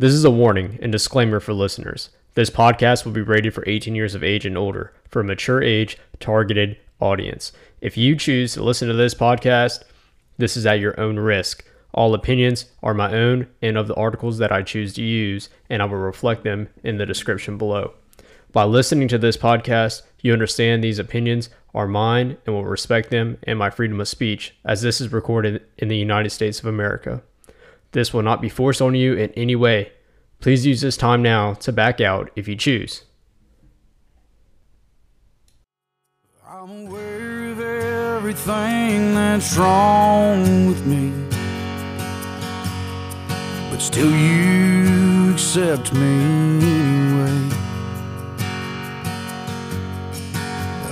This is a warning and disclaimer for listeners. This podcast will be rated for 18 years of age and older for a mature age targeted audience. If you choose to listen to this podcast, this is at your own risk. All opinions are my own and of the articles that I choose to use, and I will reflect them in the description below. By listening to this podcast, you understand these opinions are mine and will respect them and my freedom of speech, as this is recorded in the United States of America. This will not be forced on you in any way. Please use this time now to back out if you choose. I'm aware of everything that's wrong with me, but still you accept me anyway.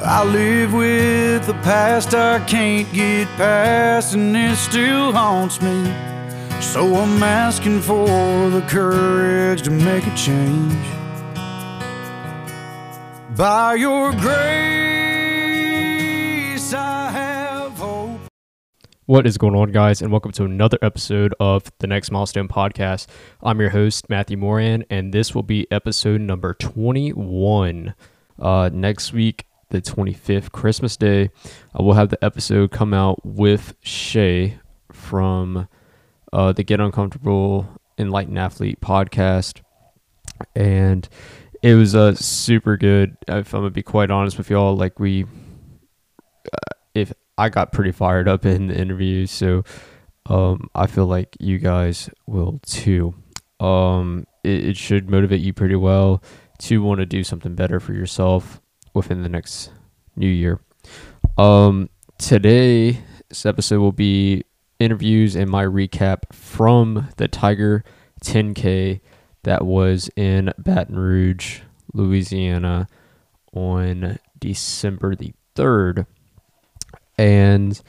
I live with the past I can't get past, and it still haunts me. So I'm asking for the courage to make a change. By your grace, I have hope. What is going on, guys, and welcome to another episode of the Next Milestone Podcast. I'm your host, Matthew Moran, and this will be episode number 21. Next week, the 25th, Christmas Day, I will have the episode come out with Shay from the Get Uncomfortable Enlightened Athlete podcast, and it was super good. If I'm gonna be quite honest with y'all, like if I got pretty fired up in the interview, so I feel like you guys will too. It should motivate you pretty well to want to do something better for yourself within the next new year. Today, this episode will be interviews and my recap from the Tiger 10K that was in Baton Rouge, Louisiana on December the 3rd. And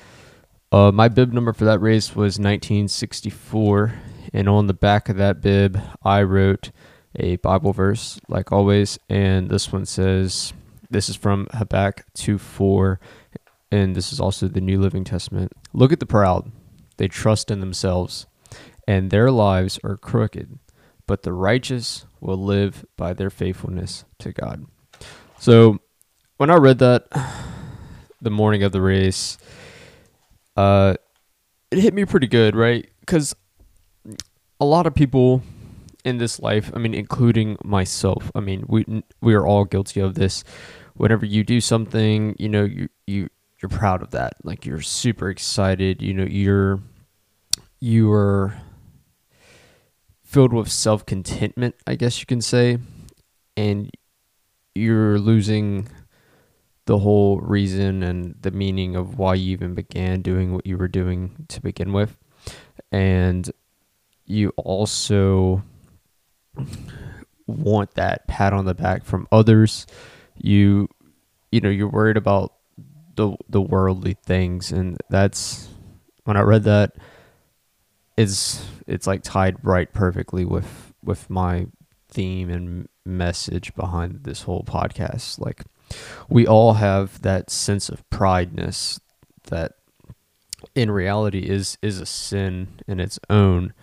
my bib number for that race was 1964. And on the back of that bib, I wrote a Bible verse, like always. And this one says, this is from Habakkuk 2:4. And this is also the New Living Testament. Look at the proud. They trust in themselves, and their lives are crooked, but the righteous will live by their faithfulness to God. So when I read that the morning of the race, it hit me pretty good, right? Because a lot of people in this life, I mean, including myself, I mean, we are all guilty of this. Whenever you do something, you know, you're proud of that. Like, you're super excited. You know, you're filled with self-contentment, I guess you can say. And you're losing the whole reason and the meaning of why you even began doing what you were doing to begin with. And you also want that pat on the back from others. You know, you're worried about the worldly things, and that's when I read that, it's like tied right perfectly with my theme and message behind this whole podcast. Like, we all have that sense of prideness that in reality is a sin in its own,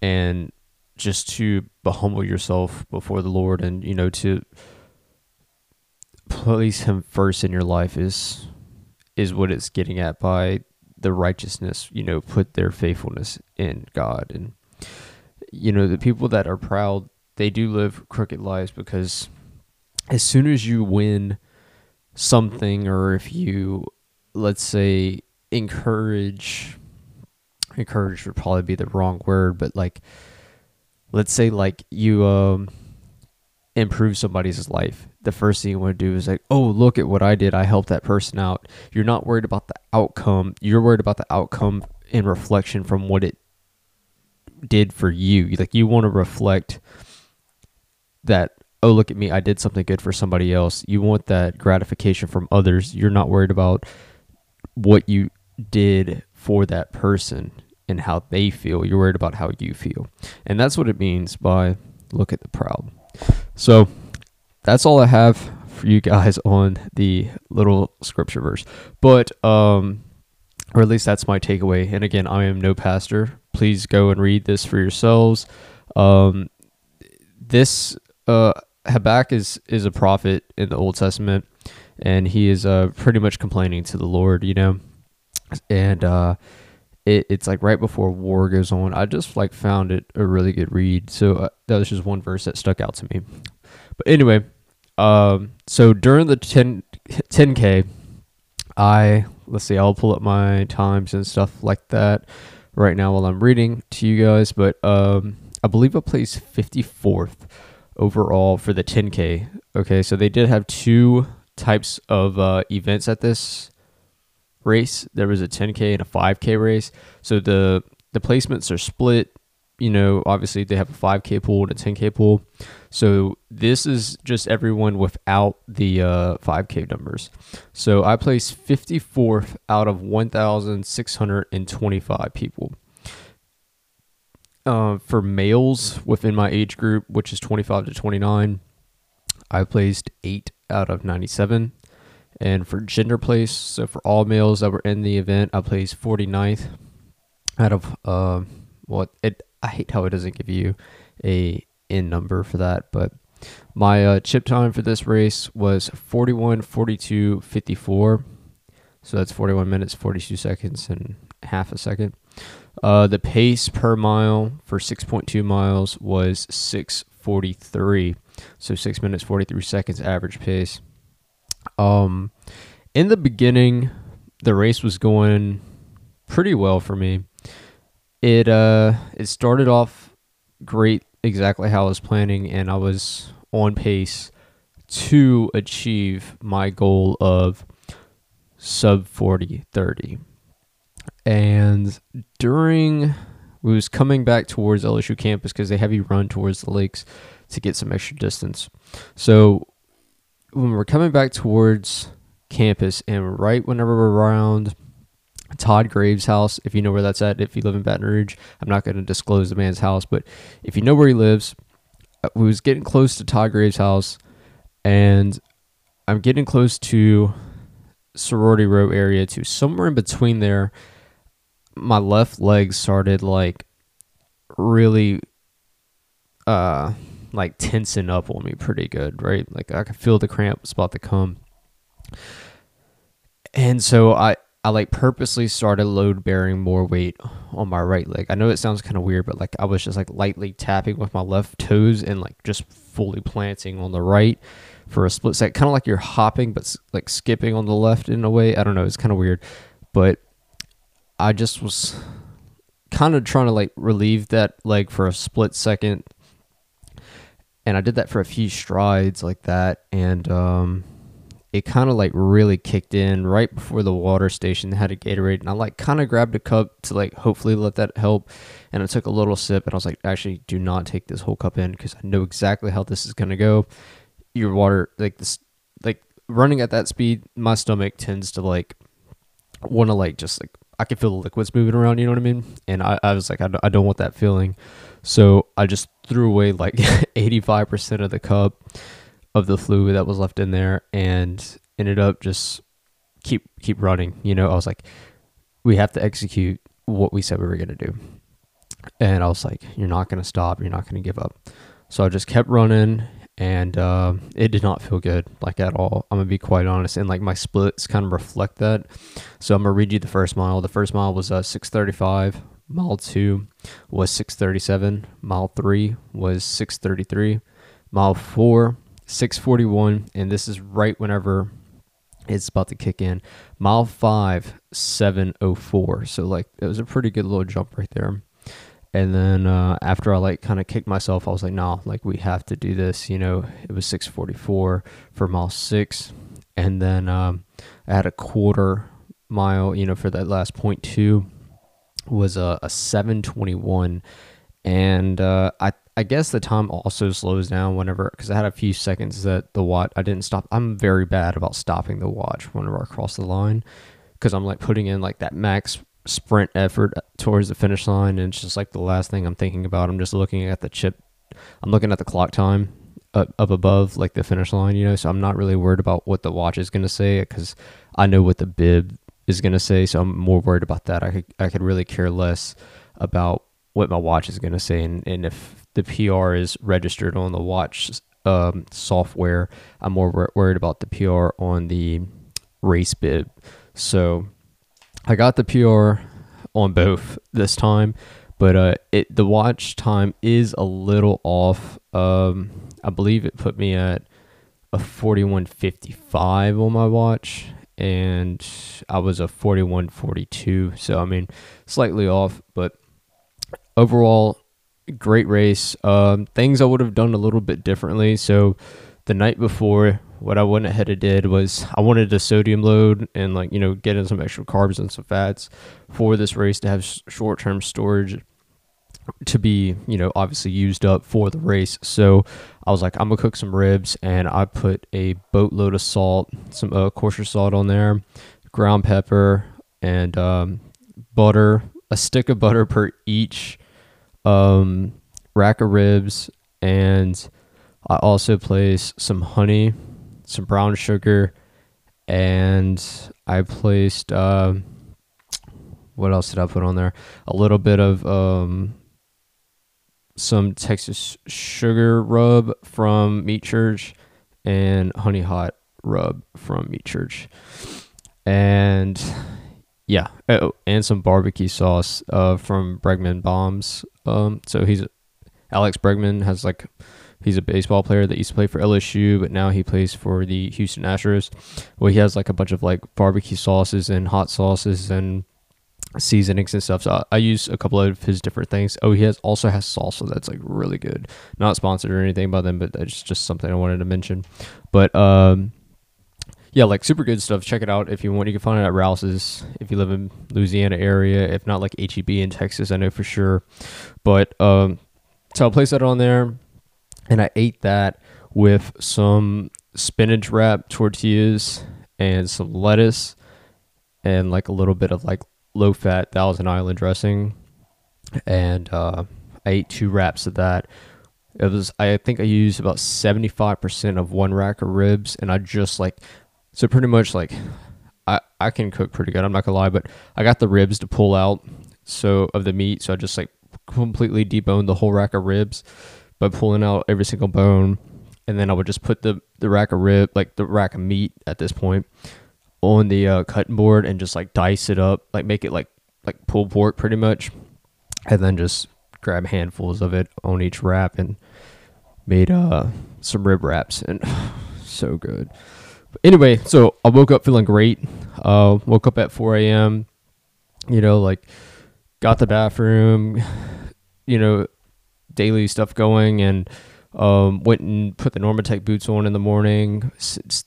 and just to humble yourself before the Lord and, you know, to place him first in your life is what it's getting at by the righteousness, you know, put their faithfulness in God. And, you know, the people that are proud, they do live crooked lives, because as soon as you win something, or if you, let's say, encourage would probably be the wrong word, but like, let's say like you, improve somebody's life. The first thing you want to do is like, oh, look at what I did. I helped that person out. You're not worried about the outcome. You're worried about the outcome in reflection from what it did for you. Like, you want to reflect that, oh, look at me. I did something good for somebody else. You want that gratification from others. You're not worried about what you did for that person and how they feel. You're worried about how you feel. And that's what it means by look at the proud. So that's all I have for you guys on the little scripture verse. But, or at least that's my takeaway. And again, I am no pastor. Please go and read this for yourselves. this Habakkuk is a prophet in the Old Testament, and he is pretty much complaining to the Lord, you know, and it's like right before war goes on. I just like found it a really good read. So that was just one verse that stuck out to me. But anyway, so during the 10K, I'll pull up my times and stuff like that right now while I'm reading to you guys. But I believe I placed 54th overall for the 10K. Okay, so they did have two types of events at this race. There was a 10K and a 5K race. So the placements are split. You know, obviously they have a 5K pool and a 10K pool. So this is just everyone without the 5K numbers. So I placed 54th out of 1,625 people. For males within my age group, which is 25 to 29, I placed 8 out of 97. And for gender place, so for all males that were in the event, I placed 49th out of I hate how it doesn't give you a end number for that, but my chip time for this race was 41:42:54. So that's 41 minutes, 42 seconds, and half a second. The pace per mile for 6.2 miles was 6:43. So 6 minutes, 43 seconds average pace. In the beginning, the race was going pretty well for me. It started off great, exactly how I was planning, and I was on pace to achieve my goal of sub 40:30. And we was coming back towards LSU campus because they have you run towards the lakes to get some extra distance. So when we're coming back towards campus, and right whenever we're around Todd Graves' house, if you know where that's at, if you live in Baton Rouge, I'm not going to disclose the man's house, but if you know where he lives, we was getting close to Todd Graves' house, and I'm getting close to Sorority Row area too. Somewhere in between there, my left leg started like really like tensing up on me pretty good, right? Like I could feel the cramp was about to come. And so I like purposely started load bearing more weight on my right leg. I know it sounds kind of weird, but like I was just like lightly tapping with my left toes and like just fully planting on the right for a split second, kind of like you're hopping, but like skipping on the left in a way. I don't know. It's kind of weird, but I just was kind of trying to like relieve that leg for a split second. And I did that for a few strides like that. And, it kind of like really kicked in right before the water station. They had a Gatorade, and I like kind of grabbed a cup to like hopefully let that help. And I took a little sip, and I was like, actually, do not take this whole cup in because I know exactly how this is gonna go. Your water, like this, like running at that speed, my stomach tends to like want to like just like I can feel the liquids moving around. You know what I mean? And I was like, I don't want that feeling, so I just threw away like 85% of the cup of the fluid that was left in there, and ended up just keep running. You know, I was like, we have to execute what we said we were going to do. And I was like, you're not going to stop. You're not going to give up. So I just kept running, and it did not feel good, like at all. I'm going to be quite honest. And like my splits kind of reflect that. So I'm going to read you the first mile. The first mile was 6:35. Mile 2 was 6:37. Mile 3 was 6:33. Mile 4 6:41, and this is right whenever it's about to kick in. Mile 5, 7:04. So like it was a pretty good little jump right there. And then after I like kind of kicked myself, I was like, nah, like we have to do this. You know, it was 6:44 for mile 6, and then I had a quarter mile. You know, for that last 0.2 was a 7:21, and I guess the time also slows down whenever, because I had a few seconds that the watch, I didn't stop. I'm very bad about stopping the watch whenever I cross the line, because I'm like putting in like that max sprint effort towards the finish line, and it's just like the last thing I'm thinking about. I'm just looking at the chip. I'm looking at the clock time up above like the finish line, you know, so I'm not really worried about what the watch is going to say, because I know what the bib is going to say, so I'm more worried about that. I could really care less about what my watch is going to say, and if the PR is registered on the watch software. I'm more worried about the PR on the race bib. So I got the PR on both this time, but the watch time is a little off. I believe it put me at a 41:55 on my watch, and I was a 41:42. So I mean, slightly off, but overall, great race. Things I would have done a little bit differently. So the night before, what I went ahead and did was I wanted to sodium load and, like, you know, get in some extra carbs and some fats for this race to have short-term storage to be, you know, obviously used up for the race. So I was like, I'm gonna cook some ribs, and I put a boatload of salt, some kosher salt on there, ground pepper, and butter, a stick of butter per each rack of ribs, and I also placed some honey, some brown sugar, and I placed, what else did I put on there? A little bit of some Texas sugar rub from Meat Church and honey hot rub from Meat Church. And yeah, and some barbecue sauce from Bregman Bombs. So Alex Bregman has, like, he's a baseball player that used to play for LSU, but now he plays for the Houston Astros. Well, he has, like, a bunch of, like, barbecue sauces and hot sauces and seasonings and stuff. So I use a couple of his different things. Oh, he also has salsa that's, like, really good. Not sponsored or anything by them, but that's just something I wanted to mention. But yeah, like, super good stuff. Check it out if you want. You can find it at Rouse's if you live in Louisiana area. If not, like, H-E-B in Texas, I know for sure. But so I place that on there. And I ate that with some spinach wrap tortillas and some lettuce and, like, a little bit of, like, low-fat Thousand Island dressing. And I ate 2 wraps of that. It was, I think I used about 75% of one rack of ribs. And I just, like, so pretty much, like, I can cook pretty good, I'm not gonna lie, but I got the ribs to pull out of the meat. So I just, like, completely deboned the whole rack of ribs by pulling out every single bone, and then I would just put the rack of rib, like the rack of meat at this point, on the cutting board and just, like, dice it up, like, make it like pulled pork pretty much, and then just grab handfuls of it on each wrap and made some rib wraps, and so good. But anyway, so I woke up feeling great. Woke up at 4 a.m., you know, like, got the bathroom, you know, daily stuff going, and went and put the NormaTec boots on in the morning.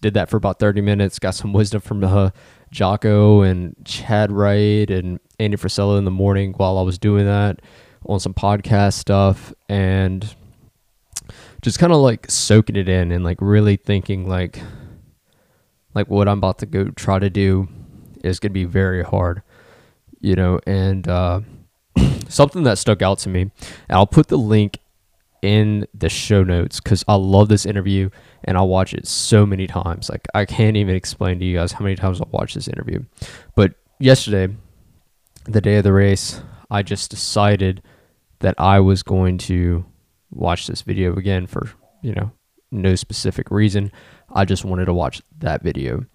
Did that for about 30 minutes. Got some wisdom from Jocko and Chad Wright and Andy Frisella in the morning while I was doing that, on some podcast stuff, and just kind of, like, soaking it in and, like, really thinking, like what I'm about to go try to do is going to be very hard, you know. And something that stuck out to me, and I'll put the link in the show notes, because I love this interview and I watch it so many times. Like, I can't even explain to you guys how many times I watch this interview. But yesterday, the day of the race, I just decided that I was going to watch this video again for, you know, no specific reason. I just wanted to watch that video.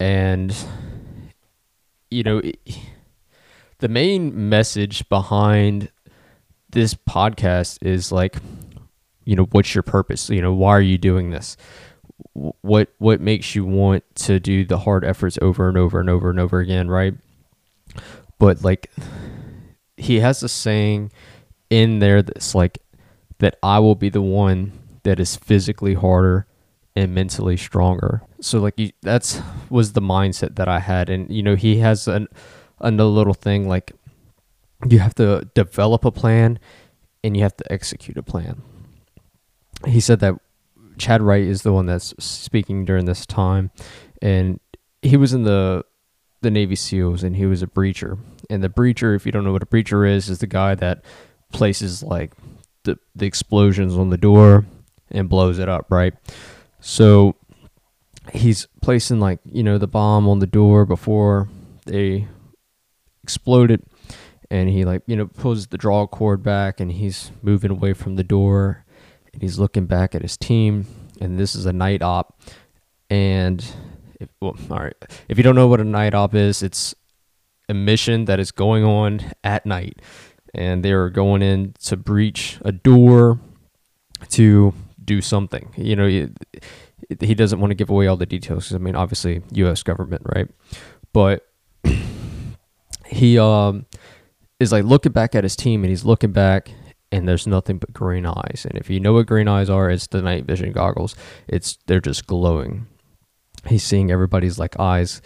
And, you know, the main message behind this podcast is, like, you know, what's your purpose? You know, why are you doing this? What makes you want to do the hard efforts over and over and over and over again, right? But, like, he has a saying in there that's, like, that I will be the one that is physically harder and mentally stronger. So, like, that's was the mindset that I had. And, you know, he has another little thing, like, you have to develop a plan and you have to execute a plan. He said that Chad Wright is the one that's speaking during this time, and he was in the Navy SEALs, and he was a breacher. And the breacher, if you don't know what a breacher is the guy that places, like, the explosions on the door and blows it up, right? So he's placing, like, you know, the bomb on the door before they exploded, and he pulls the draw cord back, and he's moving away from the door, and he's looking back at his team. And this is a night op. And if you don't know what a night op is, it's a mission that is going on at night, and they are going in to breach a door to do something. He doesn't want to give away all the details, 'cause, obviously U.S. government, right? But he is looking back at his team, and he's looking back, and there's nothing but green eyes. And if you know what green eyes are, it's the night vision goggles. They're just glowing. He's seeing everybody's eyes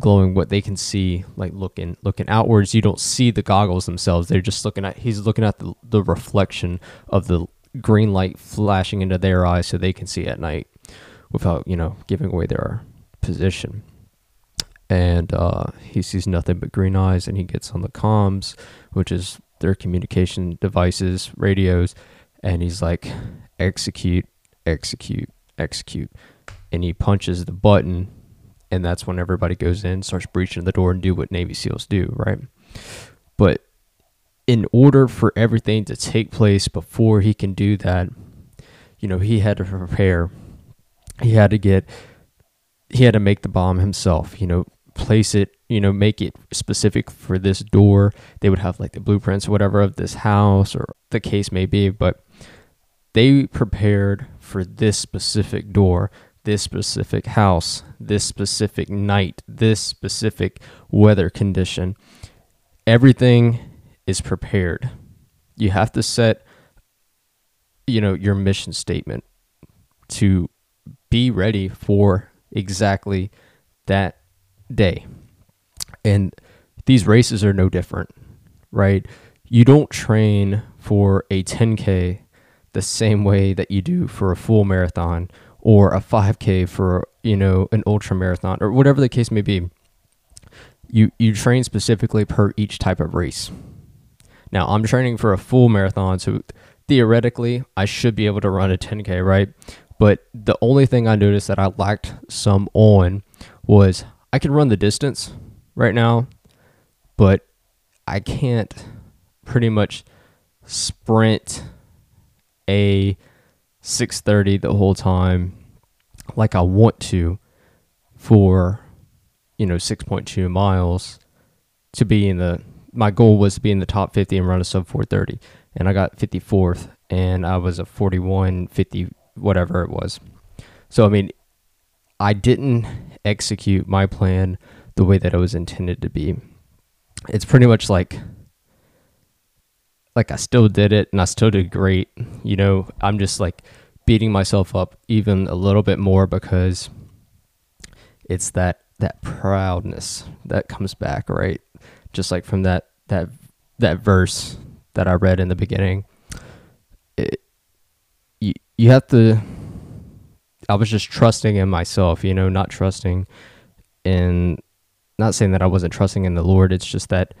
glowing, what they can see, looking outwards. You don't see the goggles themselves. They're just he's looking at the reflection of the green light flashing into their eyes so they can see at night without, giving away their position. And he sees nothing but green eyes, and he gets on the comms, which is their communication devices, radios, and he's like, execute, execute, execute. And he punches the button, and that's when everybody goes in, starts breaching the door, and do what Navy SEALs do, right? But in order for everything to take place before he can do that, he had to prepare. He had to make the bomb himself, place it, make it specific for this door. They would have the blueprints or whatever of this house, or the case may be, but they prepared for this specific door, this specific house, this specific night, this specific weather condition. Everything is prepared. You have to set, your mission statement to be ready for exactly that day. And these races are no different, right? You don't train for a 10K the same way that you do for a full marathon, or a 5K for, an ultra marathon, or whatever the case may be. You train specifically per each type of race. Now, I'm training for a full marathon, so theoretically, I should be able to run a 10K, right? But the only thing I noticed that I lacked some on was I can run the distance right now, but I can't pretty much sprint a 6:30 the whole time like I want to for, 6.2 miles to be in the... My goal was to be in the top 50 and run a sub 4:30, and I got 54th, and I was a 41:50, whatever it was. So, I didn't execute my plan the way that it was intended to be. It's pretty much like I still did it, and I still did great. I'm just beating myself up even a little bit more, because it's that proudness that comes back, right? Just from that verse that I read in the beginning, you have to. I was just trusting in myself, not trusting in, not saying that I wasn't trusting in the Lord. It's just that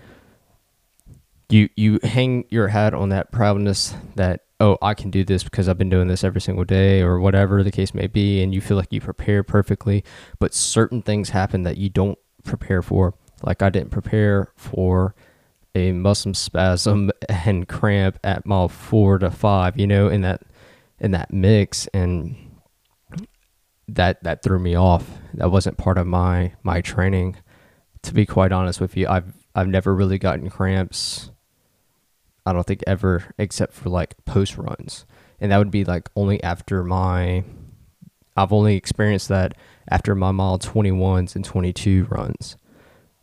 you hang your hat on that proudness that, oh, I can do this because I've been doing this every single day, or whatever the case may be, and you feel you prepare perfectly, but certain things happen that you don't prepare for. I didn't prepare for a muscle spasm and cramp at mile 4 to 5, in that mix, and that threw me off. That wasn't part of my training. To be quite honest with you, I've never really gotten cramps, I don't think ever, except for post runs, and that would be only after my. I've only experienced that after my mile 21s and 22 runs.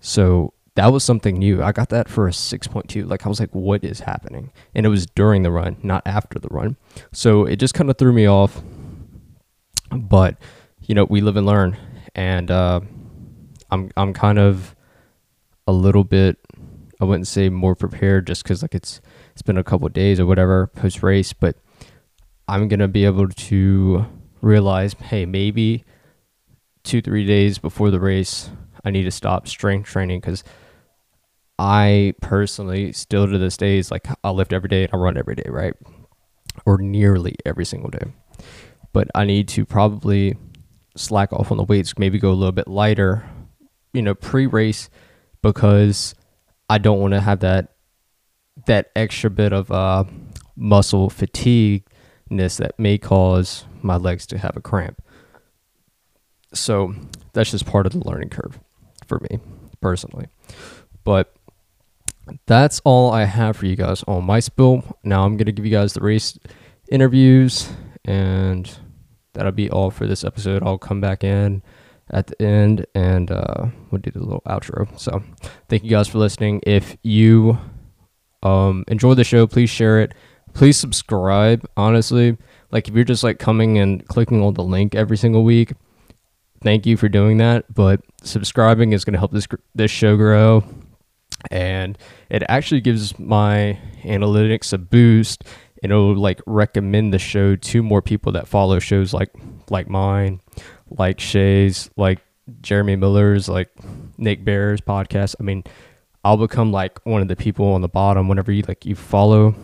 So that was something new. I got that for a 6.2. I was what is happening? And it was during the run, not after the run. So it just kind of threw me off. But, we live and learn. And I'm kind of a little bit, I wouldn't say more prepared, just because it's been a couple of days or whatever post-race. But I'm going to be able to realize, hey, maybe 2-3 days before the race, I need to stop strength training, because I personally still to this day is I lift every day and I run every day, right? Or nearly every single day. But I need to probably slack off on the weights, maybe go a little bit lighter, pre-race, because I don't want to have that extra bit of muscle fatigueness that may cause my legs to have a cramp. So that's just part of the learning curve for me personally. But that's all I have for you guys on my spill. Now I'm going to give you guys the race interviews, and that'll be all for this episode. I'll come back in at the end and we'll do the little outro. So thank you guys for listening. If you enjoy the show, please share it. Please subscribe. Honestly, like if you're just like coming and clicking on the link every single week, thank you for doing that, but subscribing is going to help this show grow, and it actually gives my analytics a boost. It'll like recommend the show to more people that follow shows like mine, like Shay's, like Jeremy Miller's, like Nick Bear's podcast. I mean, I'll become like one of the people on the bottom whenever you like you follow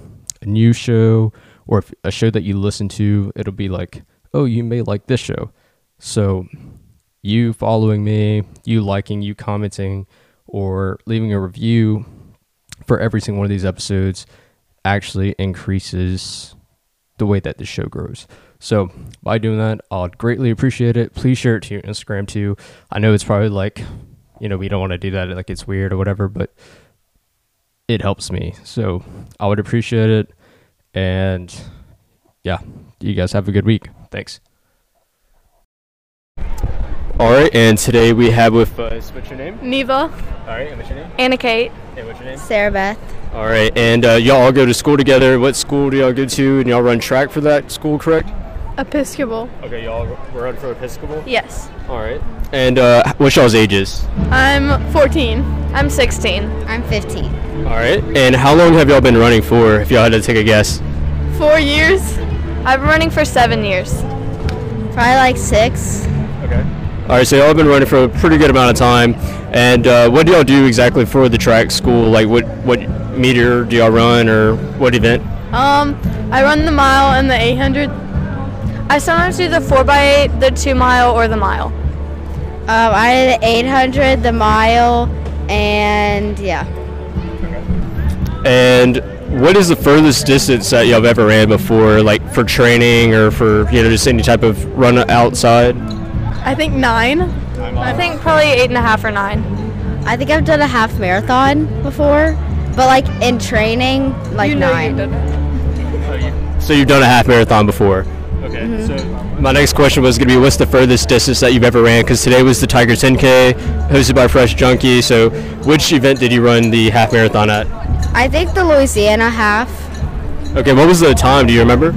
a new show or if a show that you listen to. It'll be like, oh, you may like this show. So you following me, you liking, you commenting, or leaving a review for every single one of these episodes actually increases the way that the show grows. So by doing that, I'll greatly appreciate it. Please share it to your Instagram too. I know it's probably like, you know, we don't want to do that, like it's weird or whatever, but it helps me. So I would appreciate it. And yeah, you guys have a good week. Thanks. All right, and today we have with us, what's your name? Neva. All right, and what's your name? Anna Kate. And what's your name? Sarah Beth. All right, and y'all all go to school together. What school do y'all go to? And y'all run track for that school, correct? Episcopal. Okay, y'all run for Episcopal? Yes. All right, and what's y'all's ages? I'm 14. I'm 16. I'm 15. All right, and how long have y'all been running for, if y'all had to take a guess? 4 years. I've been running for 7 years. Probably like 6. Okay. All right, so y'all have been running for a pretty good amount of time, and what do y'all do exactly for the track school? Like, what meter do y'all run, or what event? I run the mile and the 800. I sometimes do the 4x8, the 2 mile, or the mile. I do the 800, the mile, and yeah. Okay. And what is the furthest distance that y'all have ever ran before, like for training or for, you know, just any type of run outside? I think 9. I think probably 8.5 or 9. I think I've done a half marathon before, but like in training, like you know 9. So you've done a half marathon before. Okay. Mm-hmm. So my next question was going to be, what's the furthest distance that you've ever ran? Because today was the Tiger 10K, hosted by Fresh Junkie. So which event did you run the half marathon at? I think the Louisiana half. Okay. What was the time? Do you remember?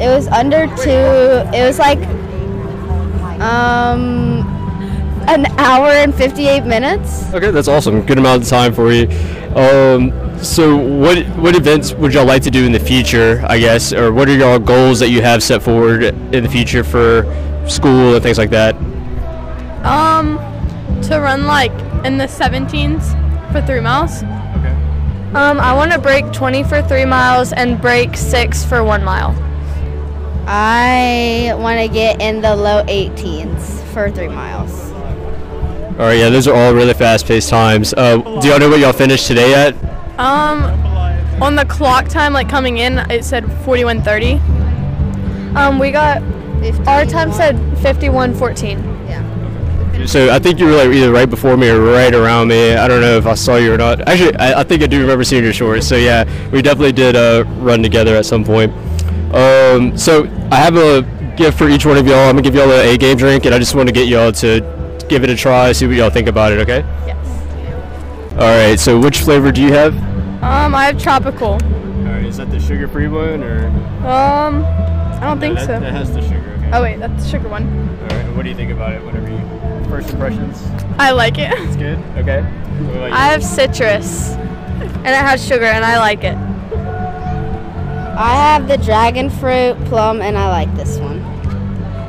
It was under 2, it was like an hour and 58 minutes. Okay, that's awesome. Good amount of time for you. So what events would y'all like to do in the future, I guess, or what are y'all goals that you have set forward in the future for school and things like that? To run like in the 17s for 3 miles. Okay. I want to break 20 for 3 miles and break 6 for 1 mile. I want to get in the low 18s for 3 miles. All right, yeah, those are all really fast-paced times. Do y'all know what y'all finished today at? On the clock time, like coming in, it said 41:30. We got 51. Our time said 51:14. Yeah. So I think you were like either right before me or right around me. I don't know if I saw you or not. Actually, I think I do remember seeing your shorts. So yeah, we definitely did run together at some point. So I have a gift for each one of y'all. I'm gonna give y'all an A-Game drink, and I just want to get y'all to give it a try, see what y'all think about it. Okay? Yes. All right. So which flavor do you have? I have tropical. All right. Is that the sugar-free one or? I don't think so. That has the sugar. Okay. Oh wait, that's the sugar one. All right. What do you think about it? Whatever you first impressions. I like it. It's good. Okay. What about you? I have citrus, and it has sugar, and I like it. I have the dragon fruit plum, and I like this one.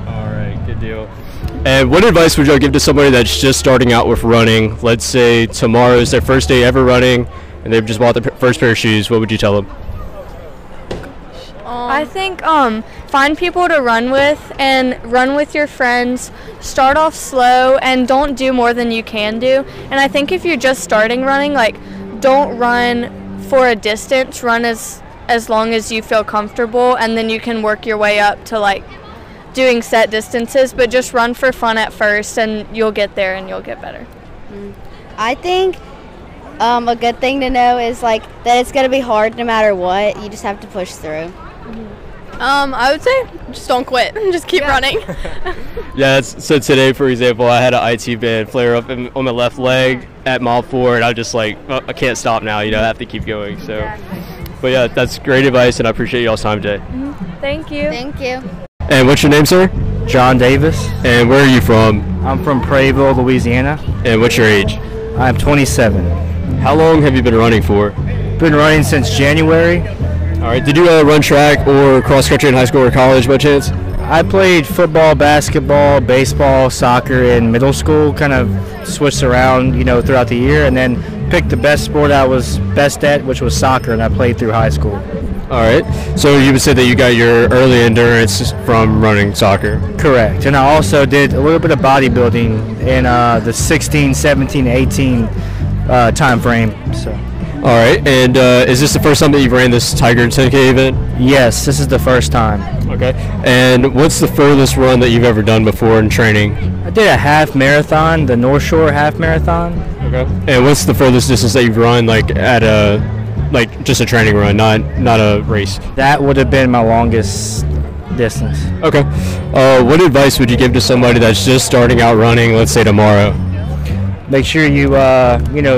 All right, good deal. And what advice would y'all give to somebody that's just starting out with running? Let's say tomorrow's their first day ever running, and they've just bought the first pair of shoes. What would you tell them? I I think find people to run with and run with your friends. Start off slow and don't do more than you can do. And I think if you're just starting running, like, don't run for a distance. Run as long as you feel comfortable, and then you can work your way up to, like, doing set distances. But just run for fun at first, and you'll get there and you'll get better. I think a good thing to know is, like, that it's going to be hard no matter what. You just have to push through. I would say just don't quit. Just keep running. So today, for example, I had an IT band flare up on my left leg at mile 4, and I'm just like, oh, I can't stop now. You know, I have to keep going. So, but yeah, that's great advice, and I appreciate y'all's time today. Thank you. Thank you. And what's your name, sir? John Davis. And where are you from? I'm from Prairieville, Louisiana. And what's your age? I'm 27. How long have you been running for? Been running since January. All right. Did you run track or cross country in high school or college by chance? I played football, basketball, baseball, soccer in middle school. Kind of switched around, you know, throughout the year, and then picked the best sport I was best at, which was soccer, and I played through high school. All right. So you would say that you got your early endurance from running soccer? Correct. And I also did a little bit of bodybuilding in the 16, 17, 18 time frame. So. All right, and is this the first time that you've ran this Tiger 10K event? Yes, this is the first time. Okay, and what's the furthest run that you've ever done before in training? I did a half marathon, the North Shore half marathon. Okay. And what's the furthest distance that you've run, like at a, like just a training run, not a race? That would have been my longest distance. Okay. What advice would you give to somebody that's just starting out running, let's say tomorrow? Make sure you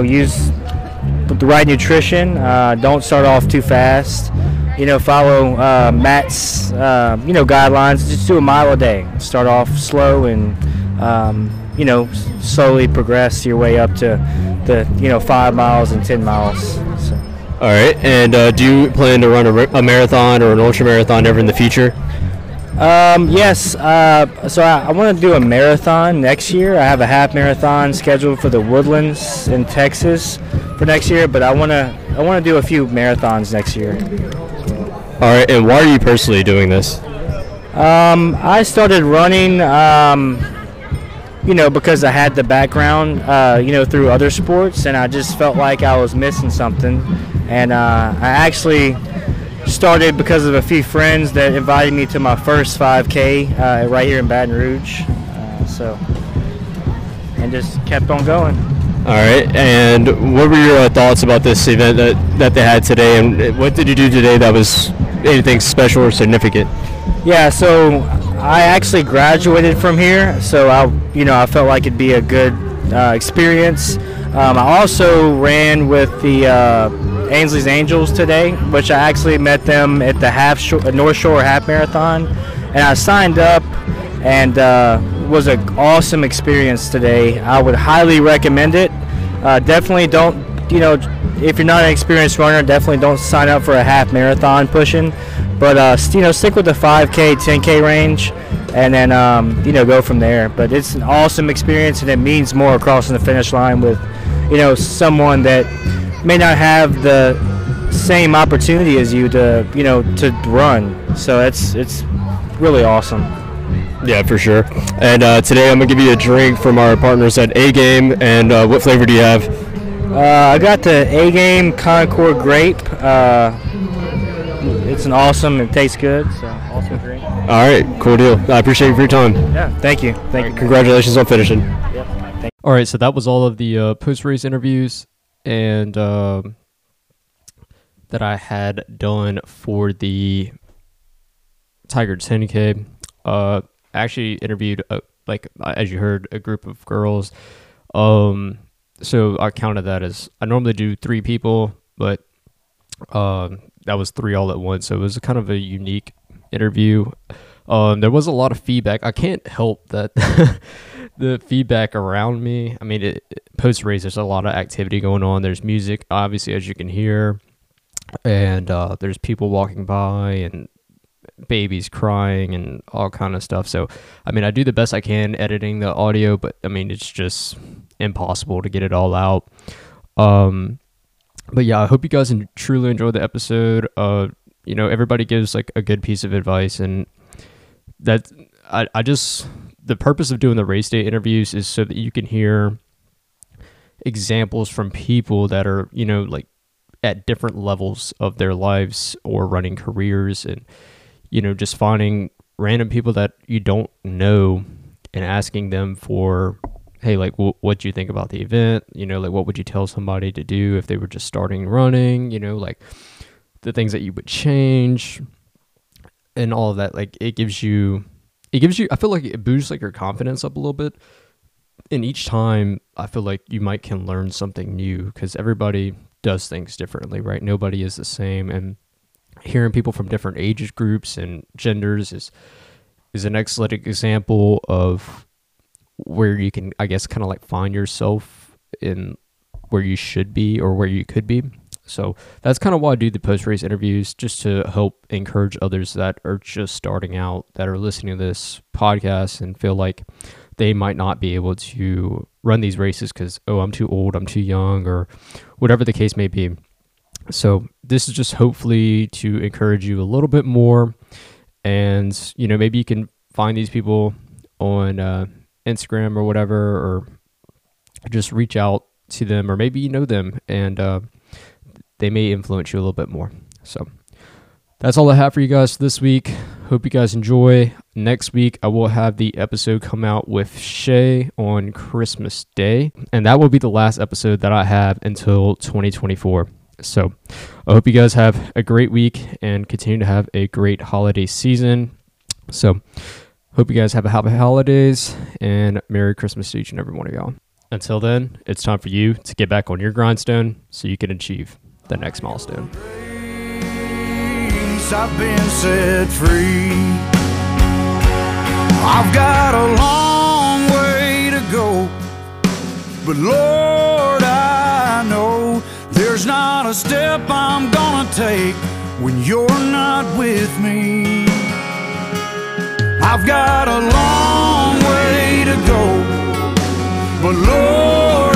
use the right nutrition. Don't start off too fast. You know, follow Matt's guidelines. Just do a mile a day. Start off slow and slowly progress your way up to the 5 miles and 10 miles. So. All right. And do you plan to run a marathon or an ultra marathon ever in the future? Yes. So I want to do a marathon next year. I have a half marathon scheduled for the Woodlands in Texas for next year, but I want to do a few marathons next year. All right. And why are you personally doing this? I started running, because I had the background, through other sports, and I just felt like I was missing something, and I actually started because of a few friends that invited me to my first 5K right here in Baton Rouge, and just kept on going. All right, and what were your thoughts about this event that they had today, and what did you do today that was anything special or significant? Yeah, so I actually graduated from here, so I felt like it'd be a good experience. I also ran with the Ainsley's Angels today, which I actually met them at the North Shore Half Marathon, and I signed up, and it was an awesome experience today. I would highly recommend it. Definitely don't, if you're not an experienced runner, definitely don't sign up for a half marathon pushing, but stick with the 5K, 10K range, and then go from there. But it's an awesome experience, and it means more crossing the finish line with someone that may not have the same opportunity as you to to run, so it's really awesome. Yeah, for sure. And today I'm gonna give you a drink from our partners at A-Game, and what flavor do you have? I got the A-Game Concord grape. It's an awesome, it tastes good, so awesome drink. All right, cool deal. I appreciate you for your time. Yeah, thank you. Thank you. Congratulations on finishing. Yep. Thank you. All right, so that was all of the post-race interviews and that I had done for the Tiger 10K. I actually interviewed, as you heard, a group of girls. So I counted that as, I normally do 3 people, but that was 3 all at once. So it was kind of a unique interview. There was a lot of feedback. I can't help that the feedback around me. I mean, post-race, there's a lot of activity going on. There's music, obviously, as you can hear. And there's people walking by and babies crying and all kind of stuff. So, I mean, I do the best I can editing the audio, but, I mean, it's just impossible to get it all out. But, yeah, I hope you guys truly enjoyed the episode. you know, everybody gives like a good piece of advice, and that I just, the purpose of doing the race day interviews is so that you can hear examples from people that are, you know, like at different levels of their lives or running careers, and, you know, just finding random people that you don't know and asking them for, hey, like, what do you think about the event? You know, like, what would you tell somebody to do if they were just starting running? You know, like the things that you would change and all of that. Like, it gives you, I feel like it boosts like your confidence up a little bit. And each time I feel like you can learn something new, because everybody does things differently, right? Nobody is the same. And hearing people from different age groups and genders is an excellent example of where you can, I guess, kind of like find yourself in where you should be or where you could be. So that's kind of why I do the post-race interviews, just to help encourage others that are just starting out, that are listening to this podcast and feel like they might not be able to run these races because, oh, I'm too old, I'm too young, or whatever the case may be. So this is just hopefully to encourage you a little bit more. And, you know, maybe you can find these people on Instagram or whatever, or just reach out to them, or maybe you know them and they may influence you a little bit more. So that's all I have for you guys this week. Hope you guys enjoy. Next week, I will have the episode come out with Shay on Christmas Day, and that will be the last episode that I have until 2024. So I hope you guys have a great week and continue to have a great holiday season. So hope you guys have a happy holidays and Merry Christmas to each and every one of y'all. Until then, it's time for you to get back on your grindstone so you can achieve the next milestone. I've been set free. I've got a long way to go, but Lord, I know there's not a step I'm gonna take when you're not with me. I've got a long way to go, but Lord,